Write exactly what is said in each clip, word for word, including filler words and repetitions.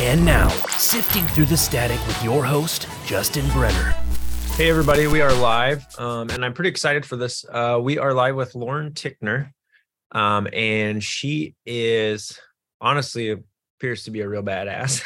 And now, sifting through the static with your host, Justin Brenner. Hey, everybody, we are live, um, and I'm pretty excited for this. Uh, we are live with Lauren Tickner, um, and she is honestly appears to be a real badass.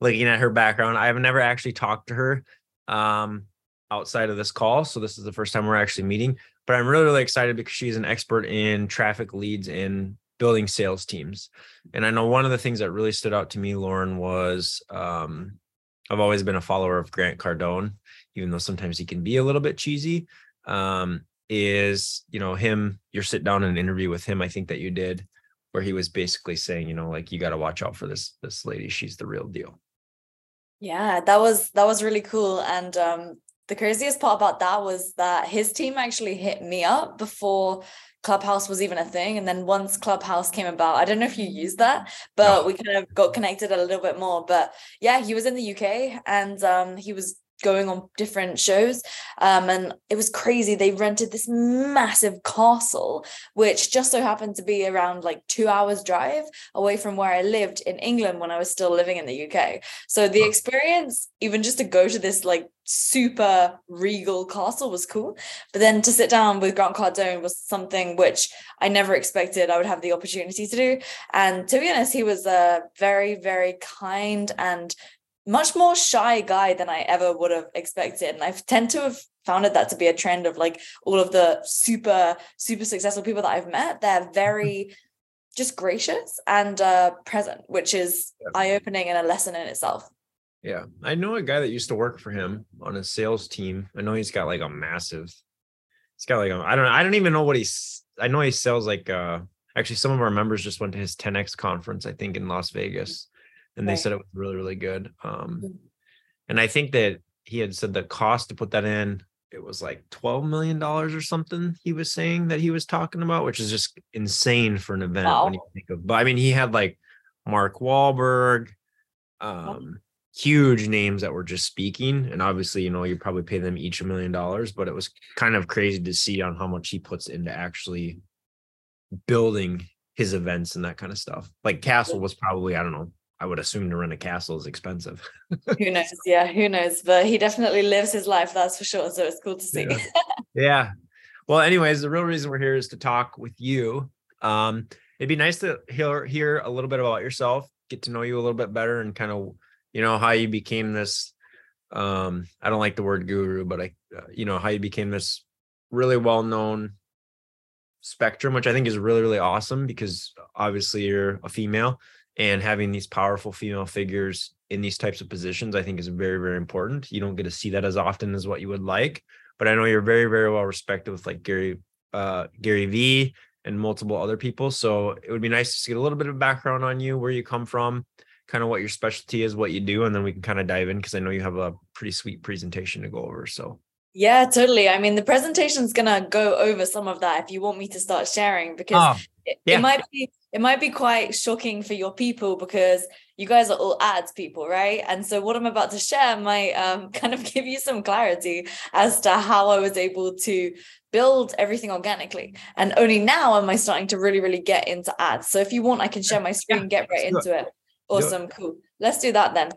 Looking at her background, I've never actually talked to her um, outside of this call, so this is the first time we're actually meeting. But I'm really, really excited because she's an expert in traffic leads and building sales teams. And I know one of the things that really stood out to me, Lauren, was um, I've always been a follower of Grant Cardone, even though sometimes he can be a little bit cheesy, um, is, you know, him, your sit down and interview with him, I think that you did, where he was basically saying, you know, like, you got to watch out for this, this lady. She's the real deal. Yeah, that was, that was really cool. And um, the craziest part about that was that his team actually hit me up before Clubhouse was even a thing. And then once Clubhouse came about, I don't know if you used that, but no. We kind of got connected a little bit more. But yeah, he was in the U K and um, he was going on different shows. Um, and it was crazy. They rented this massive castle, which just so happened to be around like two hours drive away from where I lived in England when I was still living in the U K. So the experience, even just to go to this like super regal castle, was cool. But then to sit down with Grant Cardone was something which I never expected I would have the opportunity to do. And to be honest, he was a very, very kind and much more shy guy than I ever would have expected. And I tend to have found that to be a trend of like all of the super, super successful people that I've met. They're very just gracious and uh, present, which is yeah. eye-opening and a lesson in itself. Yeah. I know a guy that used to work for him on a sales team. I know he's got like a massive, he's got like, a, I don't know. I don't even know what he's, I know he sells like, uh, actually some of our members just went to his ten X conference, I think in Las Vegas. And they right. said it was really, really good. Um, and I think that he had said the cost to put that in, it was like twelve million dollars or something he was saying that he was talking about, which is just insane for an event. Wow. When you think of, but I mean, he had like Mark Wahlberg, um, wow. huge names that were just speaking. And obviously, you know, you probably pay them each a million dollars, but it was kind of crazy to see on how much he puts into actually building his events and that kind of stuff. Like Castle was probably, I don't know, I would assume to rent a castle is expensive. Who knows? Yeah, who knows? But he definitely lives his life, that's for sure. So it's cool to see. Yeah. yeah. Well, anyways, the real reason we're here is to talk with you. Um, it'd be nice to hear, hear a little bit about yourself, get to know you a little bit better and kind of, you know, how you became this, um, I don't like the word guru, but I, uh, you know, how you became this really well-known spectrum, which I think is really, really awesome because obviously you're a female. And having these powerful female figures in these types of positions, I think is very, very important. You don't get to see that as often as what you would like, but I know you're very, very well respected with like Gary, uh, Gary Vee and multiple other people. So it would be nice to get a little bit of background on you, where you come from, kind of what your specialty is, what you do, and then we can kind of dive in because I know you have a pretty sweet presentation to go over. So. Yeah, totally. I mean, the presentation's going to go over some of that if you want me to start sharing, because oh, it, yeah. it might be it might be quite shocking for your people because you guys are all ads people, right? And so what I'm about to share might um, kind of give you some clarity as to how I was able to build everything organically. And only now am I starting to really, really get into ads. So if you want, I can share my screen, yeah, get right into it. it. Awesome. It. Cool. Let's do that then.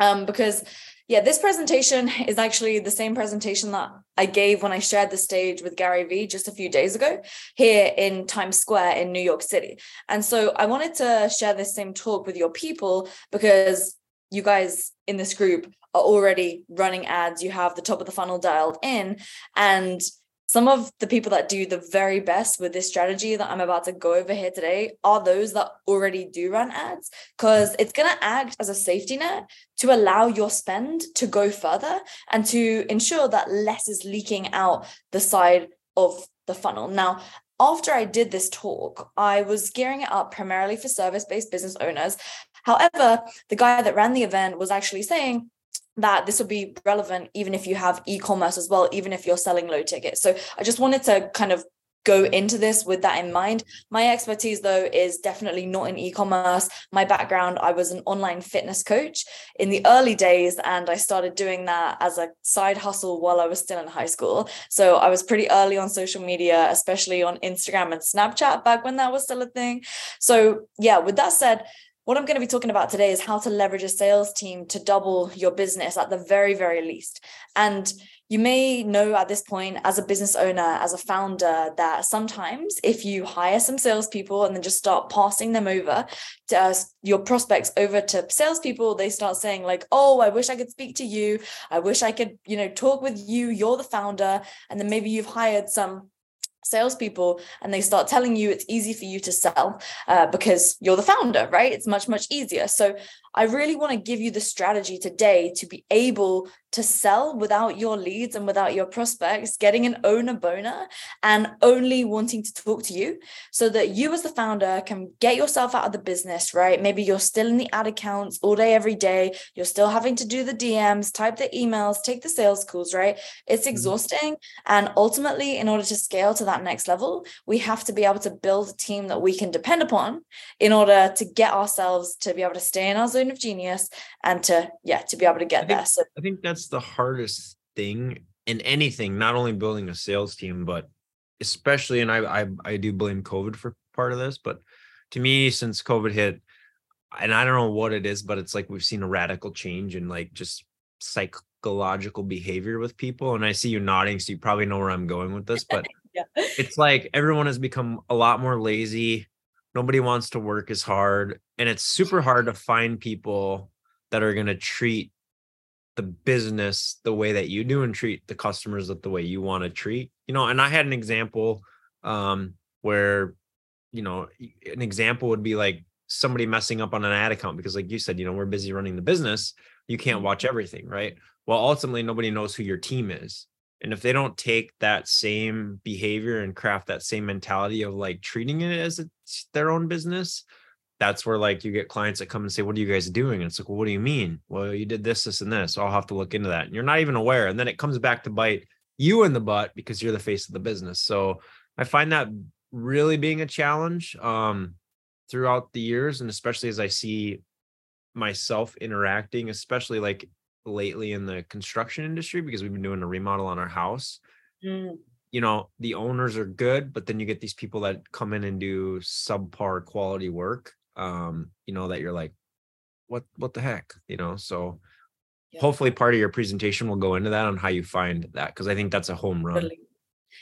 Um, because yeah, this presentation is actually the same presentation that I gave when I shared the stage with Gary Vee just a few days ago here in Times Square in New York City. And so I wanted to share this same talk with your people because you guys in this group are already running ads. You have the top of the funnel dialed in, and some of the people that do the very best with this strategy that I'm about to go over here today are those that already do run ads, because it's going to act as a safety net to allow your spend to go further and to ensure that less is leaking out the side of the funnel. Now, after I did this talk, I was gearing it up primarily for service-based business owners. However, the guy that ran the event was actually saying that this would be relevant even if you have e-commerce as well, even if you're selling low ticket. So I just wanted to kind of go into this with that in mind. My expertise, though, is definitely not in e-commerce. My background, I was an online fitness coach in the early days, and I started doing that as a side hustle while I was still in high school. So I was pretty early on social media, especially on Instagram and Snapchat back when that was still a thing. So yeah, with that said, What I'm going to be talking about today is how to leverage a sales team to double your business at the very, very least. And you may know at this point, as a business owner, as a founder, that sometimes if you hire some salespeople and then just start passing them over, to, uh, your prospects over to salespeople, they start saying like, oh, I wish I could speak to you. I wish I could, you know, talk with you. You're the founder. And then maybe you've hired some salespeople and they start telling you it's easy for you to sell uh, because you're the founder, right? It's much, much easier. So I really want to give you the strategy today to be able to sell without your leads and without your prospects getting an owner boner and only wanting to talk to you, so that you as the founder can get yourself out of the business, right? Maybe you're still in the ad accounts all day, every day. You're still having to do the D Ms, type the emails, take the sales calls, right? It's exhausting. And ultimately, in order to scale to that next level, we have to be able to build a team that we can depend upon in order to get ourselves to be able to stay in our zone of genius and to yeah to be able to get I think, there so I think that's the hardest thing in anything, not only building a sales team, but especially, and I, I I do blame COVID for part of this, but to me, since COVID hit, and I don't know what it is, but it's like we've seen a radical change in like just psychological behavior with people. And I see you nodding, so you probably know where I'm going with this, but yeah. It's like everyone has become a lot more lazy. Nobody wants to work as hard, and it's super hard to find people that are going to treat the business the way that you do and treat the customers that the way you want to treat, you know. And I had an example um, where, you know, an example would be like somebody messing up on an ad account because, like you said, you know, we're busy running the business. You can't watch everything, right? Well, ultimately, nobody knows who your team is. And if they don't take that same behavior and craft that same mentality of like treating it as it's their own business, that's where like you get clients that come and say, what are you guys doing? And it's like, well, what do you mean? Well, you did this, this, and this. I'll have to look into that. And you're not even aware. And then it comes back to bite you in the butt because you're the face of the business. So I find that really being a challenge um, throughout the years. And especially as I see myself interacting, especially like lately in the construction industry, because we've been doing a remodel on our house. Mm. You know, the owners are good, but then you get these people that come in and do subpar quality work, um, you know, that you're like, what, what the heck, you know? So yeah. Hopefully part of your presentation will go into that on how you find that, because I think that's a home run. Totally.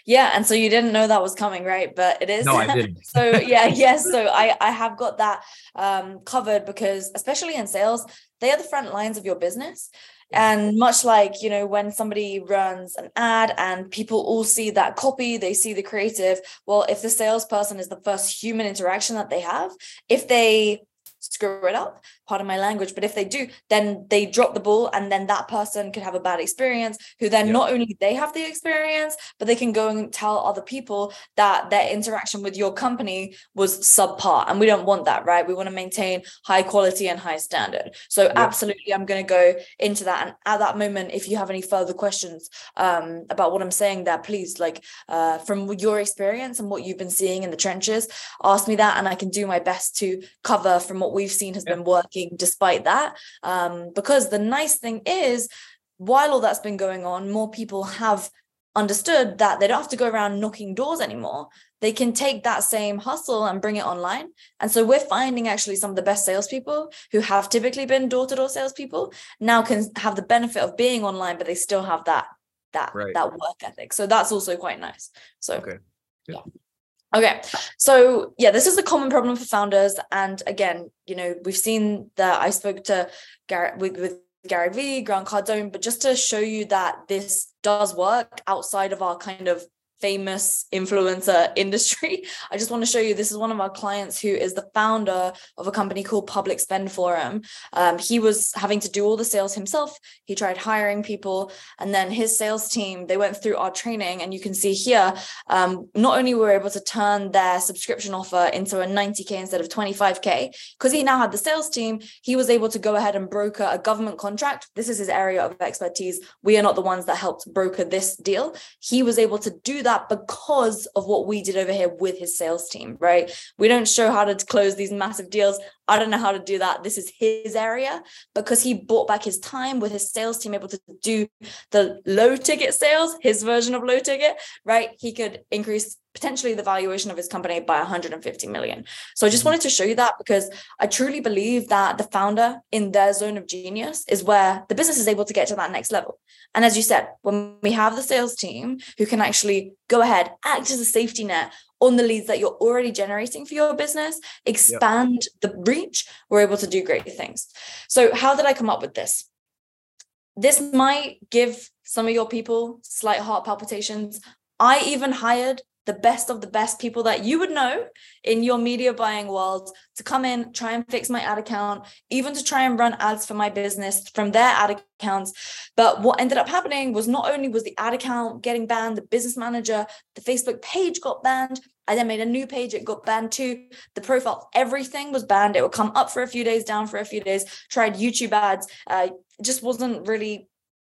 Yeah. And so you didn't know that was coming, right? But it is. No, I didn't. so yeah, yes. Yeah, so I, I have got that um, covered, because especially in sales, they are the front lines of your business. And much like, you know, when somebody runs an ad and people all see that copy, they see the creative. Well, if the salesperson is the first human interaction that they have, if they screw it up, pardon my language, but if they do, then they drop the ball, and then that person could have a bad experience, who then yeah. not only they have the experience, but they can go and tell other people that their interaction with your company was subpar. And we don't want that, right? We want to maintain high quality and high standard. So yeah. absolutely, I'm going to go into that. And at that moment, if you have any further questions um, about what I'm saying there, please, like uh, from your experience and what you've been seeing in the trenches, ask me that, and I can do my best to cover from what we've seen has yeah. been working despite that, um, because the nice thing is, while all that's been going on, more people have understood that they don't have to go around knocking doors anymore. They can take that same hustle and bring it online. And so we're finding actually some of the best salespeople who have typically been door-to-door salespeople now can have the benefit of being online, but they still have that that right. that work ethic. So that's also quite nice. So okay. yeah. yeah. Okay, so yeah, this is a common problem for founders. And again, you know, we've seen that. I spoke to Gary with, with Gary Vee, Grant Cardone, but just to show you that this does work outside of our kind of famous influencer industry, I just want to show you, this is one of our clients who is the founder of a company called Public Spend Forum. Um, he was having to do all the sales himself. He tried hiring people, and then his sales team, they went through our training, and you can see here, um, not only were able to turn their subscription offer into a ninety K instead of twenty-five K, because he now had the sales team, he was able to go ahead and broker a government contract. This is his area of expertise. We are not the ones that helped broker this deal. He was able to do that because of what we did over here with his sales team, right? We don't show how to close these massive deals I don't know how to do that. This is his area, because he bought back his time with his sales team, able to do the low ticket sales, his version of low ticket, right? He could increase potentially the valuation of his company by one hundred fifty million. So I just wanted to show you that, because I truly believe that the founder in their zone of genius is where the business is able to get to that next level. And as you said, when we have the sales team who can actually go ahead, act as a safety net on the leads that you're already generating for your business, expand yep. the reach, we're able to do great things. So how did I come up with this? This might give some of your people slight heart palpitations. I even hired the best of the best people that you would know in your media buying world to come in, try and fix my ad account, even to try and run ads for my business from their ad accounts. But what ended up happening was not only was the ad account getting banned, the business manager, the Facebook page got banned. I then made a new page. It got banned too. The profile, everything was banned. It would come up for a few days, down for a few days, tried YouTube ads. Uh, it just wasn't really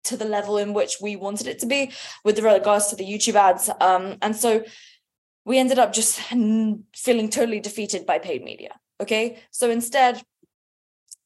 to the level in which we wanted it to be with regards to the YouTube ads. Um, and so we ended up just feeling totally defeated by paid media. Okay. So instead,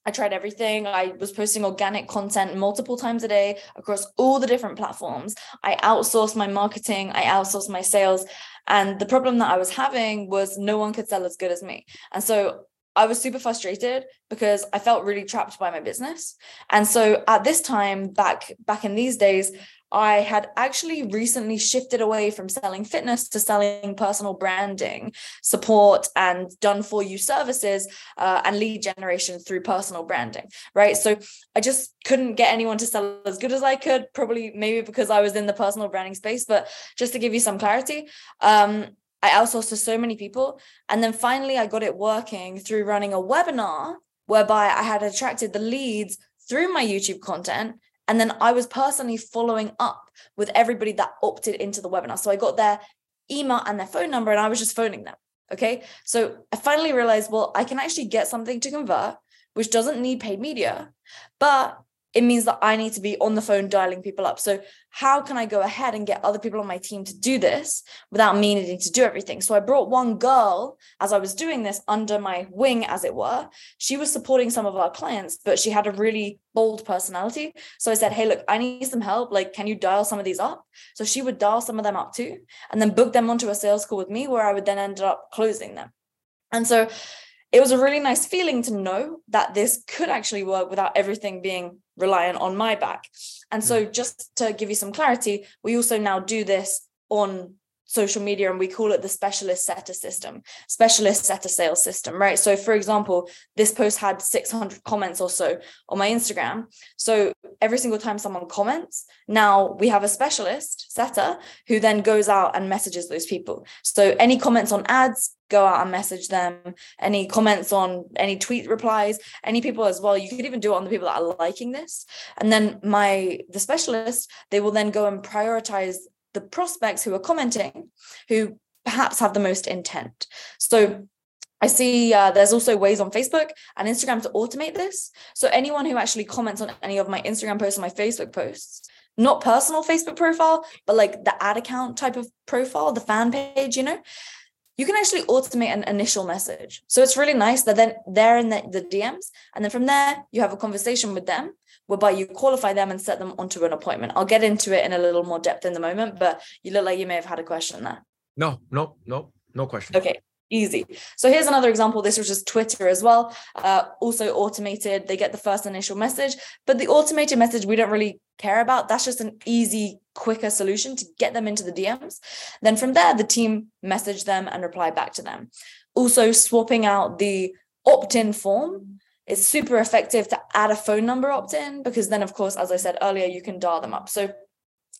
I tried everything. I was posting organic content multiple times a day across all the different platforms. I outsourced my marketing. I outsourced my sales. And the problem that I was having was no one could sell as good as me. And so I was super frustrated because I felt really trapped by my business. And so at this time, back back in these days, I had actually recently shifted away from selling fitness to selling personal branding support and done for you services uh, and lead generation through personal branding, right? So I just couldn't get anyone to sell as good as I could, probably maybe because I was in the personal branding space. But just to give you some clarity, um, I outsourced to so many people. And then finally, I got it working through running a webinar whereby I had attracted the leads through my YouTube content. And then I was personally following up with everybody that opted into the webinar. So I got their email and their phone number, and I was just phoning them. Okay. So I finally realized, well, I can actually get something to convert, which doesn't need paid media, but it means that I need to be on the phone dialing people up. So how can I go ahead and get other people on my team to do this without me needing to do everything? So I brought one girl, as I was doing this, under my wing, as it were. She was supporting some of our clients, but she had a really bold personality. So I said, hey, look, I need some help. Like, can you dial some of these up? So she would dial some of them up too, and then book them onto a sales call with me, where I would then end up closing them. And so it was a really nice feeling to know that this could actually work without everything being reliant on my back. And so just to give you some clarity, we also now do this on social media, and we call it the specialist setter system, specialist setter sales system, right? So for example, this post had six hundred comments or so on my Instagram. So every single time someone comments, now we have a specialist setter who then goes out and messages those people. So any comments on ads, go out and message them. Any comments on any tweet replies, any people as well. You could even do it on the people that are liking this. And then my, the specialist, they will then go and prioritize the prospects who are commenting, who perhaps have the most intent. So I see uh, there's also ways on Facebook and Instagram to automate this. So anyone who actually comments on any of my Instagram posts and my Facebook posts, not personal Facebook profile, but like the ad account type of profile, the fan page, you know, you can actually automate an initial message. So it's really nice that then they're in the, the D Ms. And then from there, you have a conversation with them whereby you qualify them and set them onto an appointment. I'll get into it in a little more depth in the moment, but you look like you may have had a question there. No, no, no, no question. Okay. Easy. So here's another example. This was just Twitter as well. Uh, also automated. They get the first initial message, but the automated message we don't really care about. That's just an easy, quicker solution to get them into the D Ms. Then from there, the team message them and reply back to them. Also swapping out the opt-in form. It's super effective to add a phone number opt-in, because then, of course, as I said earlier, you can dial them up. So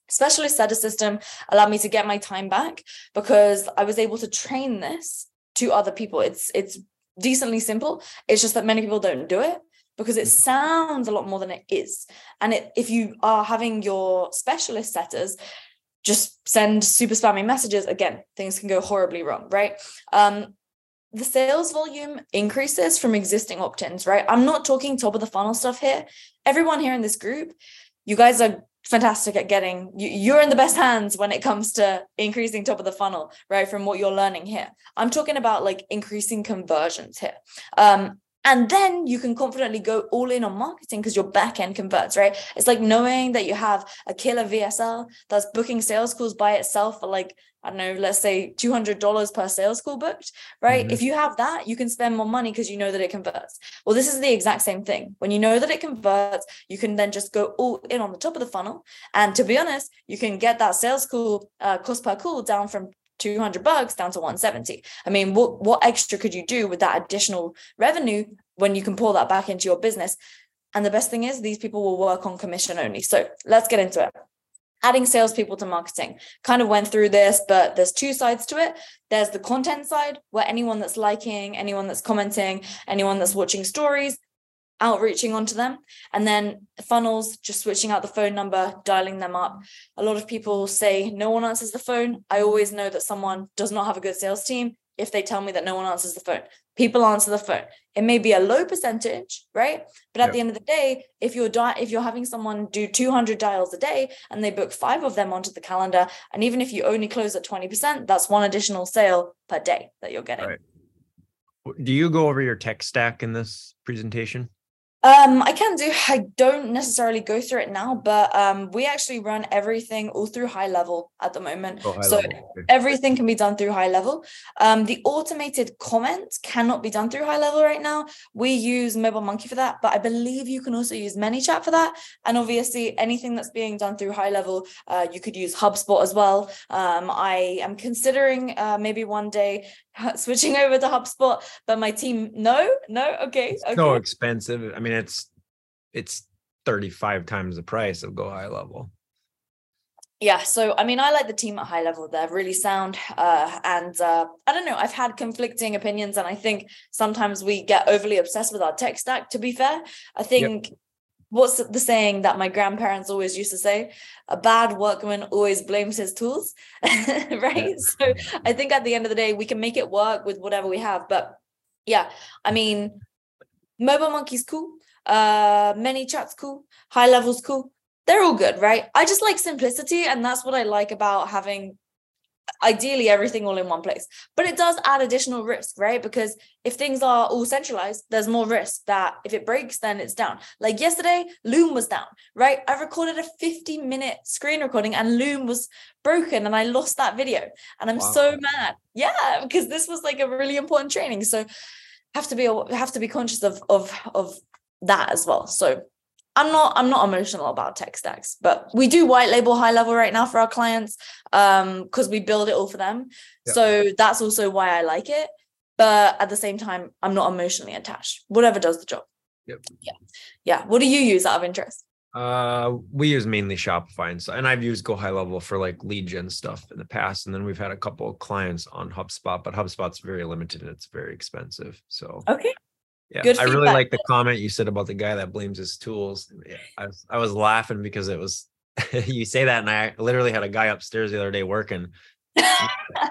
specialist setter system allowed me to get my time back because I was able to train this to other people. It's it's decently simple. It's just that many people don't do it because it sounds a lot more than it is. And it, if you are having your specialist setters just send super spammy messages, again, things can go horribly wrong, right? Um, the sales volume increases from existing opt-ins, right? I'm not talking top of the funnel stuff here. Everyone here in this group, you guys are fantastic at getting, you're in the best hands when it comes to increasing top of the funnel, right? From what you're learning here, I'm talking about like increasing conversions here. Um, And then you can confidently go all in on marketing because your back end converts, right? It's like knowing that you have a killer V S L that's booking sales calls by itself for like, I don't know, let's say two hundred dollars per sales call booked, right? Mm-hmm. If you have that, you can spend more money because you know that it converts. Well, this is the exact same thing. When you know that it converts, you can then just go all in on the top of the funnel. And to be honest, you can get that sales call uh, cost per call down from two hundred bucks down to one seventy. I mean, what, what extra could you do with that additional revenue when you can pull that back into your business? And the best thing is these people will work on commission only. So let's get into it. Adding salespeople to marketing. Kind of went through this, but there's two sides to it. There's the content side where anyone that's liking, anyone that's commenting, anyone that's watching stories, outreaching onto them. And then funnels, just switching out the phone number, dialing them up. A lot of people say no one answers the phone. I always know that someone does not have a good sales team if they tell me that no one answers the phone. People answer the phone. It may be a low percentage, right? But at yep. the end of the day, if you're di- if you're having someone do two hundred dials a day and they book five of them onto the calendar, and even if you only close at twenty percent, that's one additional sale per day that you're getting. Right. Do you go over your tech stack in this presentation? Um, I can do. I don't necessarily go through it now, but um, we actually run everything all through High Level at the moment. Oh, so level. Everything can be done through High Level. Um, the automated comment cannot be done through High Level right now. We use Mobile Monkey for that, but I believe you can also use ManyChat for that. And obviously anything that's being done through High Level, uh, you could use HubSpot as well. Um, I am considering uh, maybe one day switching over to HubSpot, but my team, no, no, okay. It's okay. So expensive. I mean, it's it's thirty-five times the price of Go High Level. Yeah, so I mean, I like the team at High Level. They're really sound. Uh, and uh, I don't know, I've had conflicting opinions, and I think sometimes we get overly obsessed with our tech stack, to be fair. I think... Yep. What's the saying that my grandparents always used to say? A bad workman always blames his tools, right? So I think at the end of the day, we can make it work with whatever we have. But yeah, I mean, Mobile Monkey's cool. Uh, ManyChat's cool. High Level's cool. They're all good, right? I just like simplicity. And that's what I like about having ideally everything all in one place, but it does add additional risk, right? Because if things are all centralized, there's more risk that if it breaks, then it's down. Like yesterday, Loom was down, right? I recorded a fifty minute screen recording and Loom was broken and I lost that video and I'm wow. so mad. Yeah, because this was like a really important training. So have to be have to be conscious of of of that as well. So I'm not I'm not emotional about tech stacks, but we do white label High Level right now for our clients um, because we build it all for them. Yeah. So that's also why I like it. But at the same time, I'm not emotionally attached. Whatever does the job. Yep. Yeah. Yeah. What do you use out of interest? Uh, we use mainly Shopify. And, so, and I've used Go High Level for like lead gen stuff in the past. And then we've had a couple of clients on HubSpot, but HubSpot's very limited and it's very expensive. So okay. Yeah, I really like the comment you said about the guy that blames his tools. Yeah, I, I was laughing because it was, you say that and I literally had a guy upstairs the other day working.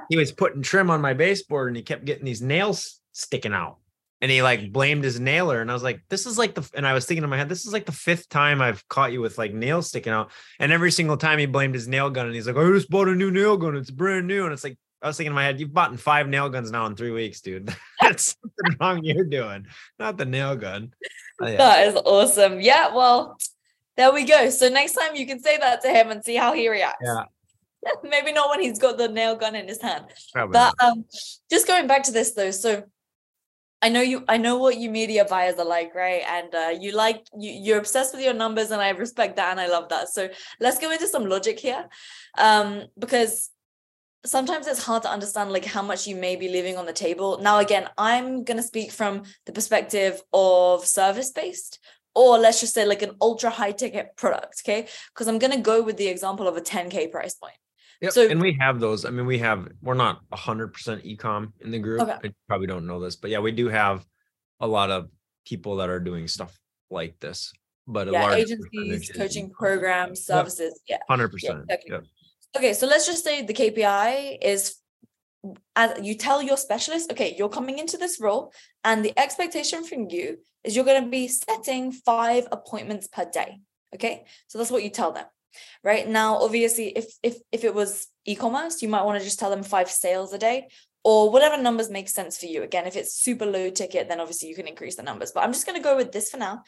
He was putting trim on my baseboard and he kept getting these nails sticking out. And he like blamed his nailer. And I was like, this is like the, and I was thinking in my head, this is like the fifth time I've caught you with like nails sticking out. And every single time he blamed his nail gun and he's like, I just bought a new nail gun. It's brand new. And it's like, I was thinking in my head, you've bought five nail guns now in three weeks, dude. That's something wrong you're doing, not the nail gun. Oh, yeah. That is awesome. Yeah, well, there we go. So next time you can say that to him and see how he reacts. Yeah. Maybe not when he's got the nail gun in his hand. Probably but um, just going back to this though, so I know you. I know what you media buyers are like, right? And uh, you like you, you're obsessed with your numbers, and I respect that, and I love that. So let's go into some logic here, um, because. Sometimes it's hard to understand like how much you may be leaving on the table. Now, again, I'm going to speak from the perspective of service-based or let's just say like an ultra high ticket product. Okay. Cause I'm going to go with the example of a ten K price point. Yep. So, and we have those. I mean, we have, we're not a hundred percent e-com in the group. Okay. I probably don't know this, but yeah, we do have a lot of people that are doing stuff like this, but a yeah, large agencies, coaching programs, services. Yep. Yeah. one hundred percent. Yeah, exactly. Yep. Okay, so let's just say the K P I is as you tell your specialist, okay, you're coming into this role and the expectation from you is you're going to be setting five appointments per day. Okay, so that's what you tell them. Right now, obviously, if if if it was e-commerce, you might want to just tell them five sales a day or whatever numbers make sense for you. Again, if it's super low ticket, then obviously you can increase the numbers, but I'm just going to go with this for now.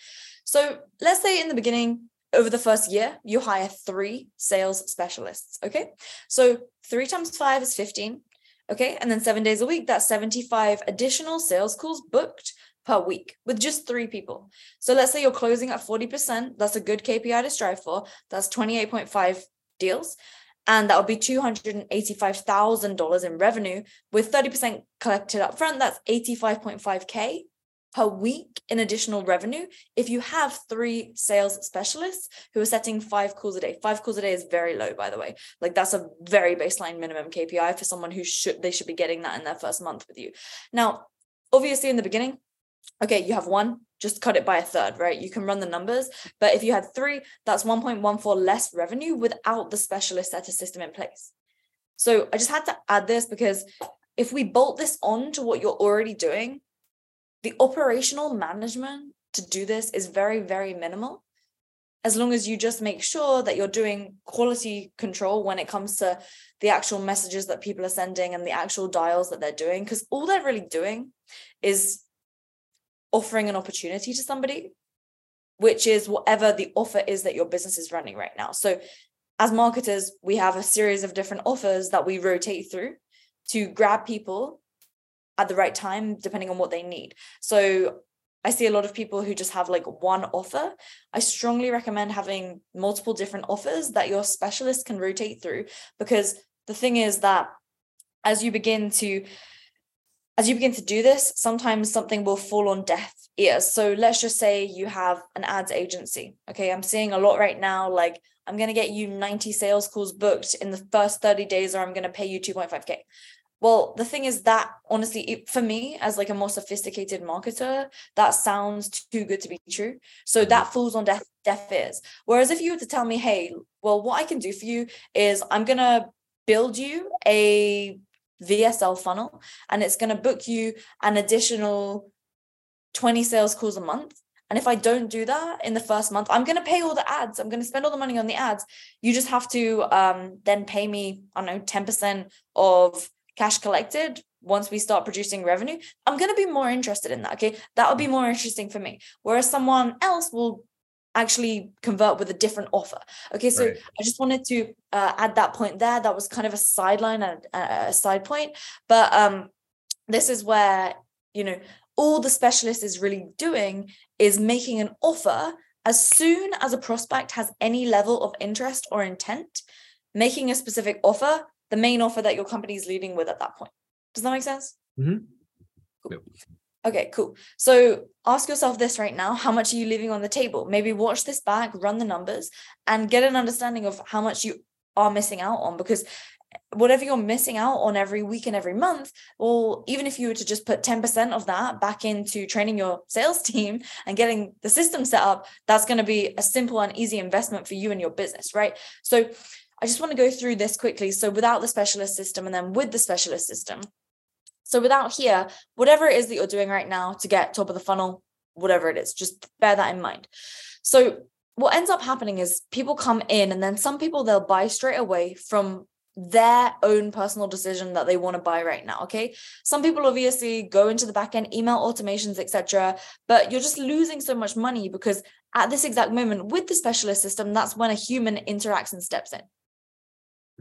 So let's say in the beginning, over the first year, you hire three sales specialists. Okay. So three times five is fifteen. Okay. And then seven days a week, that's seventy-five additional sales calls booked per week with just three people. So let's say you're closing at forty percent. That's a good K P I to strive for. That's twenty-eight point five deals. And that'll be two hundred eighty-five thousand dollars in revenue with thirty percent collected up front. That's eighty-five point five K per week in additional revenue. If you have three sales specialists who are setting five calls a day, five calls a day is very low, by the way. Like that's a very baseline minimum K P I for someone who should, they should be getting that in their first month with you. Now, obviously in the beginning, okay, you have one, just cut it by a third, right? You can run the numbers, but if you had three, that's one point one four less revenue without the specialist setter system in place. So I just had to add this because if we bolt this on to what you're already doing, the operational management to do this is very, very minimal. As long as you just make sure that you're doing quality control when it comes to the actual messages that people are sending and the actual dials that they're doing, because all they're really doing is offering an opportunity to somebody, which is whatever the offer is that your business is running right now. So as marketers, we have a series of different offers that we rotate through to grab people at the right time, depending on what they need. So I see a lot of people who just have like one offer. I strongly recommend having multiple different offers that your specialist can rotate through, because the thing is that as you begin to As you begin to do this, sometimes something will fall on deaf ears. So let's just say you have an ads agency. Okay, I'm seeing a lot right now, like I'm going to get you ninety sales calls booked in the first thirty days, or I'm going to pay you two point five K. Well, the thing is that honestly, it, for me as like a more sophisticated marketer, that sounds too good to be true. So that falls on deaf, deaf ears. Whereas if you were to tell me, hey, well, what I can do for you is I'm going to build you a V S L funnel, and it's going to book you an additional twenty sales calls a month. And if I don't do that in the first month, I'm going to pay all the ads. I'm going to spend all the money on the ads. You just have to um, then pay me, I don't know, ten percent of cash collected. Once we start producing revenue, I'm going to be more interested in that. Okay. That'll be more interesting for me. Whereas someone else will actually convert with a different offer. Okay, so right. I just wanted to uh, add that point there. That was kind of a sideline and a, a side point, but um, this is where, you know, all the specialist is really doing is making an offer as soon as a prospect has any level of interest or intent, making a specific offer, the main offer that your company is leading with at that point. Does that make sense? Mm-hmm. Cool. Yep. Okay, cool. So ask yourself this right now, how much are you leaving on the table? Maybe watch this back, run the numbers, and get an understanding of how much you are missing out on, because whatever you're missing out on every week and every month, well, even if you were to just put ten percent of that back into training your sales team and getting the system set up, that's going to be a simple and easy investment for you and your business, right? So I just want to go through this quickly. So without the specialist system and then with the specialist system. So without here, whatever it is that you're doing right now to get top of the funnel, whatever it is, just bear that in mind. So what ends up happening is people come in, and then some people, they'll buy straight away from their own personal decision that they want to buy right now. Okay. Some people obviously go into the back end, email automations, et cetera, but you're just losing so much money because at this exact moment with the specialist system, that's when a human interacts and steps in.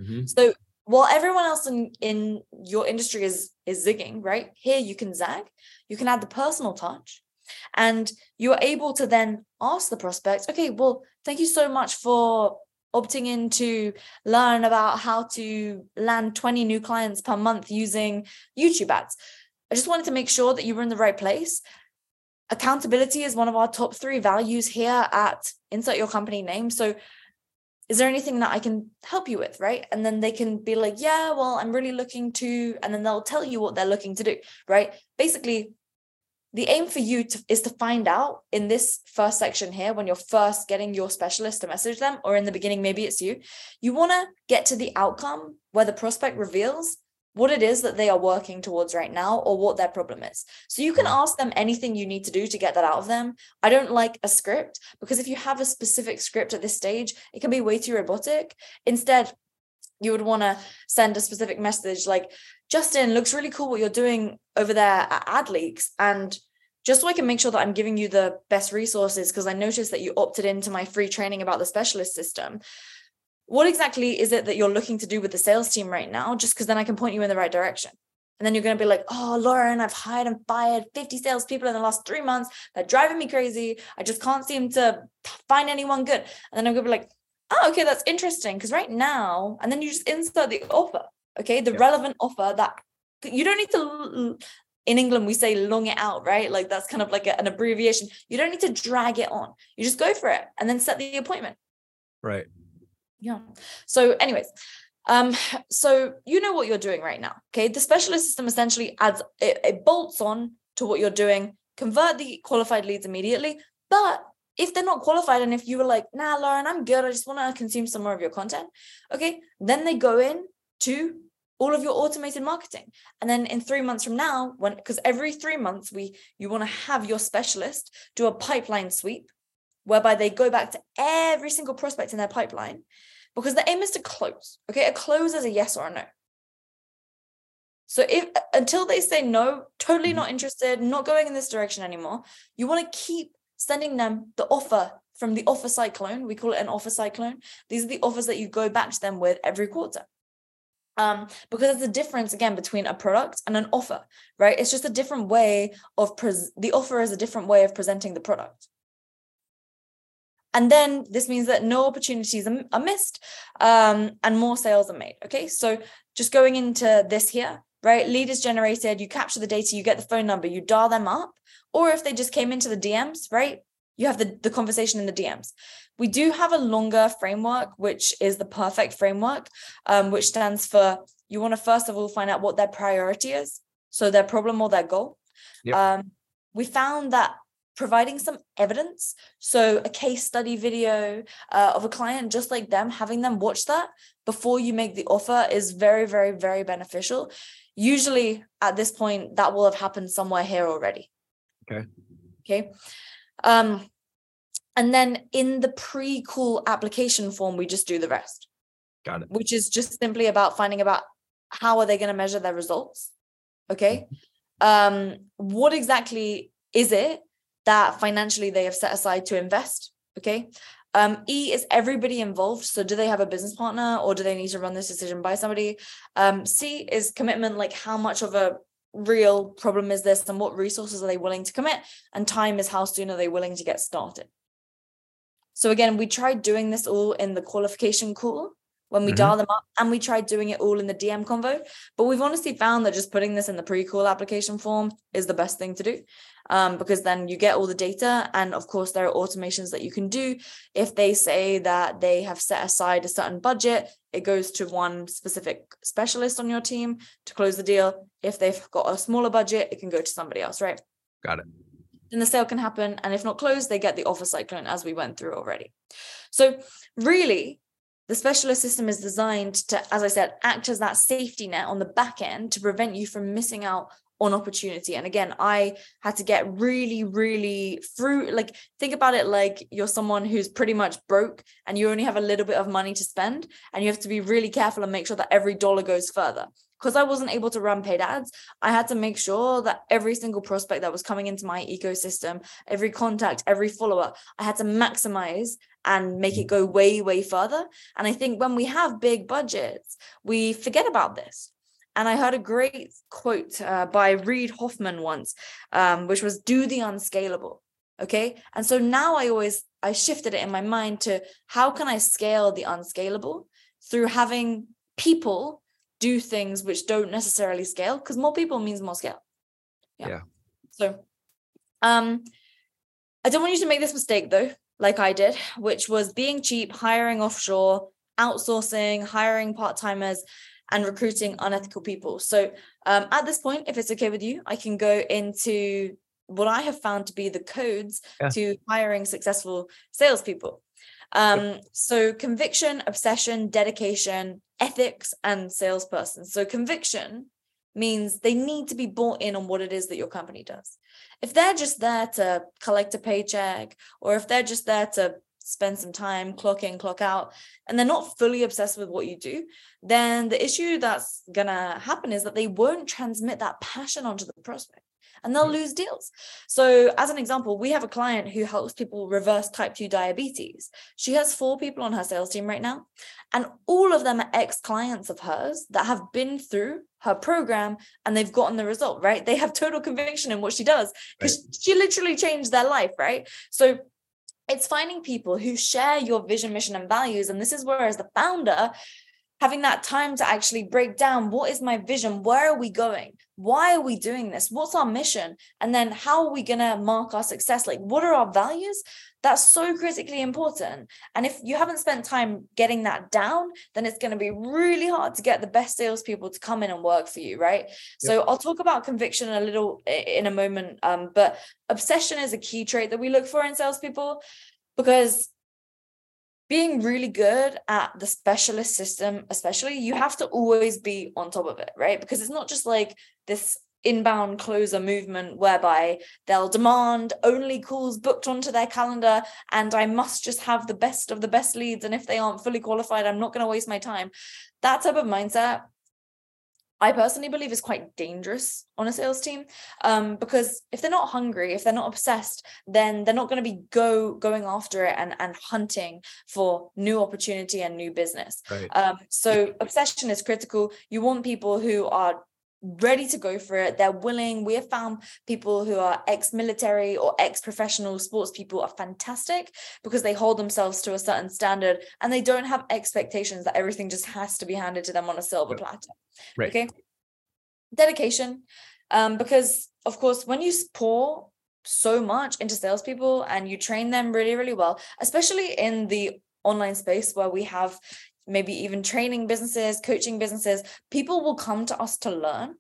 Mm-hmm. So while everyone else in, in your industry is, is zigging, right? Here you can zag, you can add the personal touch, and you're able to then ask the prospects, okay, well, thank you so much for opting in to learn about how to land twenty new clients per month using YouTube ads. I just wanted to make sure that you were in the right place. Accountability is one of our top three values here at Insert Your Company Name. So is there anything that I can help you with, right? And then they can be like, yeah, well, I'm really looking to, and then they'll tell you what they're looking to do, right? Basically, the aim for you to, is to find out in this first section here, when you're first getting your specialist to message them, or in the beginning, maybe it's you, you want to get to the outcome where the prospect reveals what it is that they are working towards right now or what their problem is. So you can ask them anything you need to do to get that out of them. I don't like a script, because if you have a specific script at this stage, it can be way too robotic. Instead, you would want to send a specific message like, Justin, looks really cool what you're doing over there at AdLeaks. And just so I can make sure that I'm giving you the best resources, because I noticed that you opted into my free training about the specialist system. What exactly is it that you're looking to do with the sales team right now? Just because then I can point you in the right direction. And then you're going to be like, oh, Lauren, I've hired and fired fifty salespeople in the last three months. They're driving me crazy. I just can't seem to find anyone good. And then I'm going to be like, oh, okay, that's interesting. Because right now, and then you just insert the offer. Okay, the yep. relevant offer that you don't need to, in England, we say long it out, right? Like that's kind of like a, an abbreviation. You don't need to drag it on. You just go for it and then set the appointment. Right. Yeah. So anyways, um, so you know what you're doing right now. Okay. The specialist system essentially adds, it, it bolts on to what you're doing, convert the qualified leads immediately. But if they're not qualified and if you were like, nah, Lauren, I'm good, I just want to consume some more of your content. Okay. Then they go in to all of your automated marketing. And then in three months from now, when, because every three months, we you want to have your specialist do a pipeline sweep, whereby they go back to every single prospect in their pipeline, because the aim is to close. Okay, a close is a yes or a no. So if until they say no, totally not interested, not going in this direction anymore, you want to keep sending them the offer from the offer cyclone. We call it an offer cyclone. These are the offers that you go back to them with every quarter. Um, because there's a difference again between a product and an offer, right? It's just a different way of pres- the offer is a different way of presenting the product. And then this means that no opportunities are, are missed, um, and more sales are made. Okay, so just going into this here, right? Lead is generated. You capture the data. You get the phone number. You dial them up, or if they just came into the D Ms, right? You have the, the conversation in the D Ms. We do have a longer framework, which is the perfect framework, um, which stands for, you want to first of all find out what their priority is, so their problem or their goal. Yep. Um, we found that providing some evidence, so a case study video uh, of a client just like them, having them watch that before you make the offer is very, very, very beneficial. Usually at this point, that will have happened somewhere here already. Okay. Okay. Um, and then in the pre-call application form, we just do the rest. Got it. Which is just simply about finding about how are they going to measure their results? Okay. Um, what exactly is it that financially they have set aside to invest? Okay. Um, E is everybody involved. So do they have a business partner, or do they need to run this decision by somebody? Um, C is commitment, like how much of a real problem is this, and what resources are they willing to commit, and time is how soon are they willing to get started. So again, we tried doing this all in the qualification call when we mm-hmm. dial them up, and we tried doing it all in the D M convo, but we've honestly found that just putting this in the pre-call application form is the best thing to do, um, because then you get all the data. And of course there are automations that you can do. If they say that they have set aside a certain budget, it goes to one specific specialist on your team to close the deal. If they've got a smaller budget, it can go to somebody else, right? Got it. Then the sale can happen. And if not closed, they get the offer cyclone, as we went through already. So really, the specialist system is designed to, as I said, act as that safety net on the back end to prevent you from missing out on opportunity. And again, I had to get really, really through, like, think about it like you're someone who's pretty much broke and you only have a little bit of money to spend, and you have to be really careful and make sure that every dollar goes further. Because I wasn't able to run paid ads, I had to make sure that every single prospect that was coming into my ecosystem, every contact, every follower, I had to maximize and make it go way, way further. And I think when we have big budgets, we forget about this. And I heard a great quote uh, by Reid Hoffman once, um, which was, do the unscalable. Okay. And so now I always, I shifted it in my mind to, how can I scale the unscalable through having people do things which don't necessarily scale, because more people means more scale. Yeah. yeah. So um, I don't want you to make this mistake though, like I did, which was being cheap, hiring offshore, outsourcing, hiring part-timers, and recruiting unethical people. So um, at this point, if it's okay with you, I can go into what I have found to be the codes yeah. to hiring successful salespeople. Um, so conviction, obsession, dedication, ethics, and salesperson. So conviction means they need to be bought in on what it is that your company does. If they're just there to collect a paycheck, or if they're just there to spend some time, clock in, clock out, and they're not fully obsessed with what you do, then the issue that's going to happen is that they won't transmit that passion onto the prospect and they'll lose deals. So as an example, we have a client who helps people reverse type two diabetes. She has four people on her sales team right now, and all of them are ex-clients of hers that have been through her program and they've gotten the result, right? They have total conviction in what she does because right. she literally changed their life, right? So it's finding people who share your vision, mission, and values. And this is where, as the founder, having that time to actually break down, what is my vision? Where are we going? Why are we doing this? What's our mission? And then how are we going to mark our success? Like, what are our values? That's so critically important. And if you haven't spent time getting that down, then it's going to be really hard to get the best salespeople to come in and work for you, right? Yep. So I'll talk about conviction a little in a moment. Um, but obsession is a key trait that we look for in salespeople, because being really good at the specialist system, especially, you have to always be on top of it, right? Because it's not just like this inbound closer movement whereby they'll demand only calls booked onto their calendar and I must just have the best of the best leads. And if they aren't fully qualified, I'm not going to waste my time. That type of mindset, I personally believe, is quite dangerous on a sales team, um, because if they're not hungry, if they're not obsessed, then they're not going to be go going after it and, and hunting for new opportunity and new business. Right. Um, so obsession is critical. You want people who are ready to go for it. They're willing. We have found people who are ex-military or ex-professional sports people are fantastic because they hold themselves to a certain standard and they don't have expectations that everything just has to be handed to them on a silver platter. Right. Okay. Dedication. Um, because of course, when you pour so much into salespeople and you train them really, really well, especially in the online space where we have maybe even training businesses, coaching businesses, people will come to us to learn.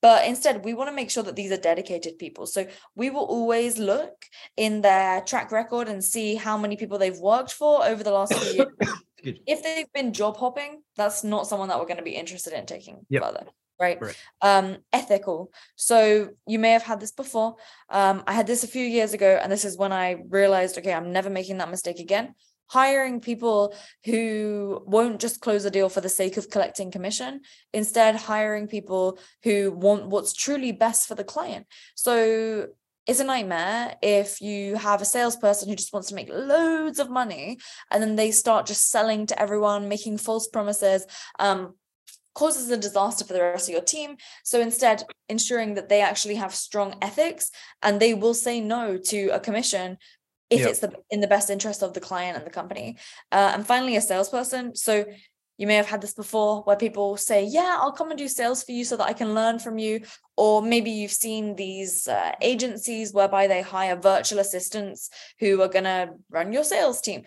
But instead, we want to make sure that these are dedicated people. So we will always look in their track record and see how many people they've worked for over the last few years. Good. If they've been job hopping, that's not someone that we're going to be interested in taking yep. further. Right. right. Um, ethical. So you may have had this before. Um, I had this a few years ago, and this is when I realized, okay, I'm never making that mistake again. Hiring people who won't just close a deal for the sake of collecting commission, instead hiring people who want what's truly best for the client. So it's a nightmare if you have a salesperson who just wants to make loads of money and then they start just selling to everyone, making false promises, um, causes a disaster for the rest of your team. So instead, ensuring that they actually have strong ethics and they will say no to a commission if yep. it's the, in the best interest of the client and the company. Uh, and finally, a salesperson. So you may have had this before where people say, yeah, I'll come and do sales for you so that I can learn from you. Or maybe you've seen these uh, agencies whereby they hire virtual assistants who are going to run your sales team.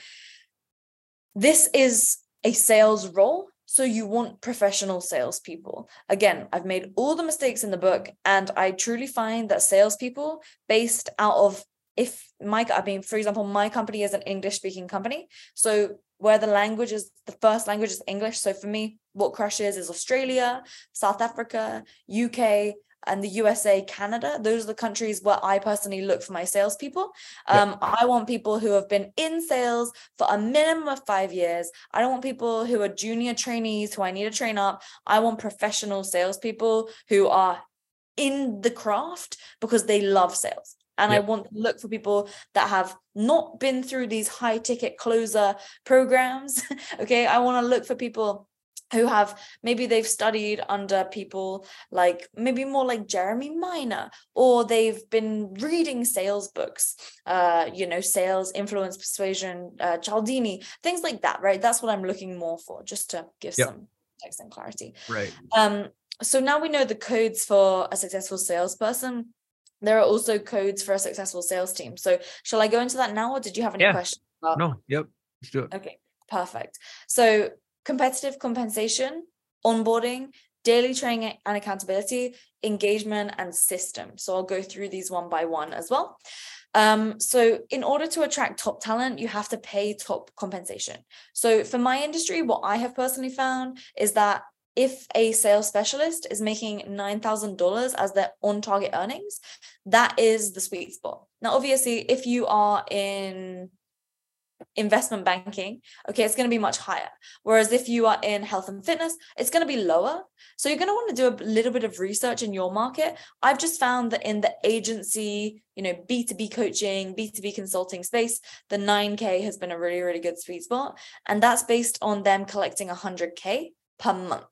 This is a sales role. So you want professional salespeople. Again, I've made all the mistakes in the book, and I truly find that salespeople based out of If my, I mean, for example, my company is an English speaking company. So where the language is, the first language is English. So for me, what crushes is Australia, South Africa, U K, and the U S A, Canada. Those are the countries where I personally look for my salespeople. Um, yeah. I want people who have been in sales for a minimum of five years. I don't want people who are junior trainees who I need to train up. I want professional salespeople who are in the craft because they love sales. And yep. I want to look for people that have not been through these high ticket closer programs. Okay. I want to look for people who have, maybe they've studied under people like maybe more like Jeremy Miner, or they've been reading sales books, uh, you know, sales, influence, persuasion, uh, Cialdini, things like that. Right. That's what I'm looking more for, just to give yep. some context and clarity. Right. Um, so now we know the codes for a successful salesperson. There are also codes for a successful sales team. So shall I go into that now, or did you have any yeah. questions? About... No, yep, let's do it. Okay, perfect. So competitive compensation, onboarding, daily training and accountability, engagement, and system. So I'll go through these one by one as well. Um, so in order to attract top talent, you have to pay top compensation. So for my industry, what I have personally found is that if a sales specialist is making nine thousand dollars as their on-target earnings, that is the sweet spot. Now, obviously, if you are in investment banking, okay, it's going to be much higher. Whereas if you are in health and fitness, it's going to be lower. So you're going to want to do a little bit of research in your market. I've just found that in the agency, you know, B two B coaching, B two B consulting space, the nine K has been a really, really good sweet spot. And that's based on them collecting one hundred K per month.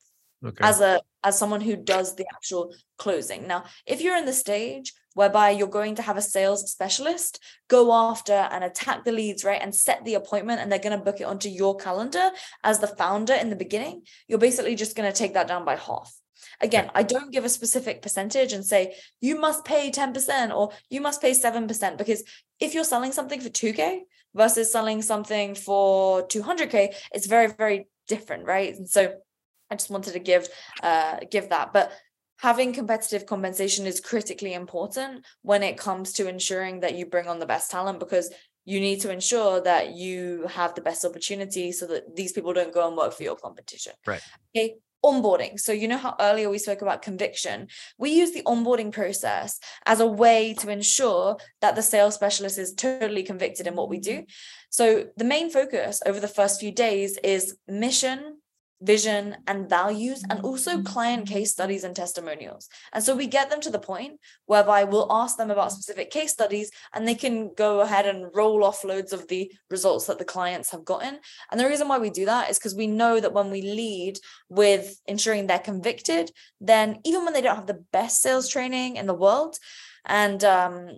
Okay. As a as someone who does the actual closing. Now, if you're in the stage whereby you're going to have a sales specialist, go after and attack the leads, right, and set the appointment, and they're going to book it onto your calendar as the founder in the beginning, you're basically just going to take that down by half. Again, I don't give a specific percentage and say, you must pay ten percent or you must pay seven percent, because if you're selling something for two K versus selling something for two hundred K, it's very, very different, right? And so I just wanted to give uh, give that. But having competitive compensation is critically important when it comes to ensuring that you bring on the best talent, because you need to ensure that you have the best opportunity so that these people don't go and work for your competition. Right. Okay. Onboarding. So you know how earlier we spoke about conviction. We use the onboarding process as a way to ensure that the sales specialist is totally convicted in what we do. So the main focus over the first few days is mission, vision, and values, and also client case studies and testimonials. And so we get them to the point whereby we'll ask them about specific case studies, and they can go ahead and roll off loads of the results that the clients have gotten. And the reason why we do that is because we know that when we lead with ensuring they're convicted, then even when they don't have the best sales training in the world and um,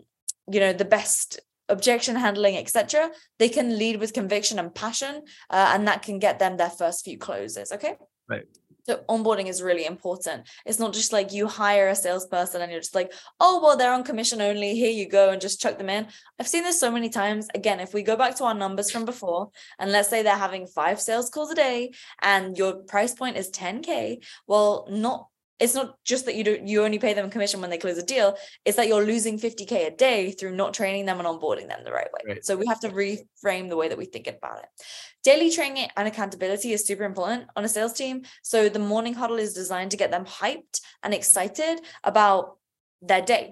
you know, the best objection handling, et cetera, they can lead with conviction and passion, uh, and that can get them their first few closes. Okay. Right. So onboarding is really important. It's not just like you hire a salesperson and you're just like, oh, well, they're on commission only, here you go, and just chuck them in. I've seen this so many times. Again, if we go back to our numbers from before, and let's say they're having five sales calls a day and your price point is ten K, well, not It's not just that you do, you only pay them commission when they close a deal. It's that you're losing fifty K a day through not training them and onboarding them the right way. Right. So we have to reframe the way that we think about it. Daily training and accountability is super important on a sales team. So the morning huddle is designed to get them hyped and excited about their day,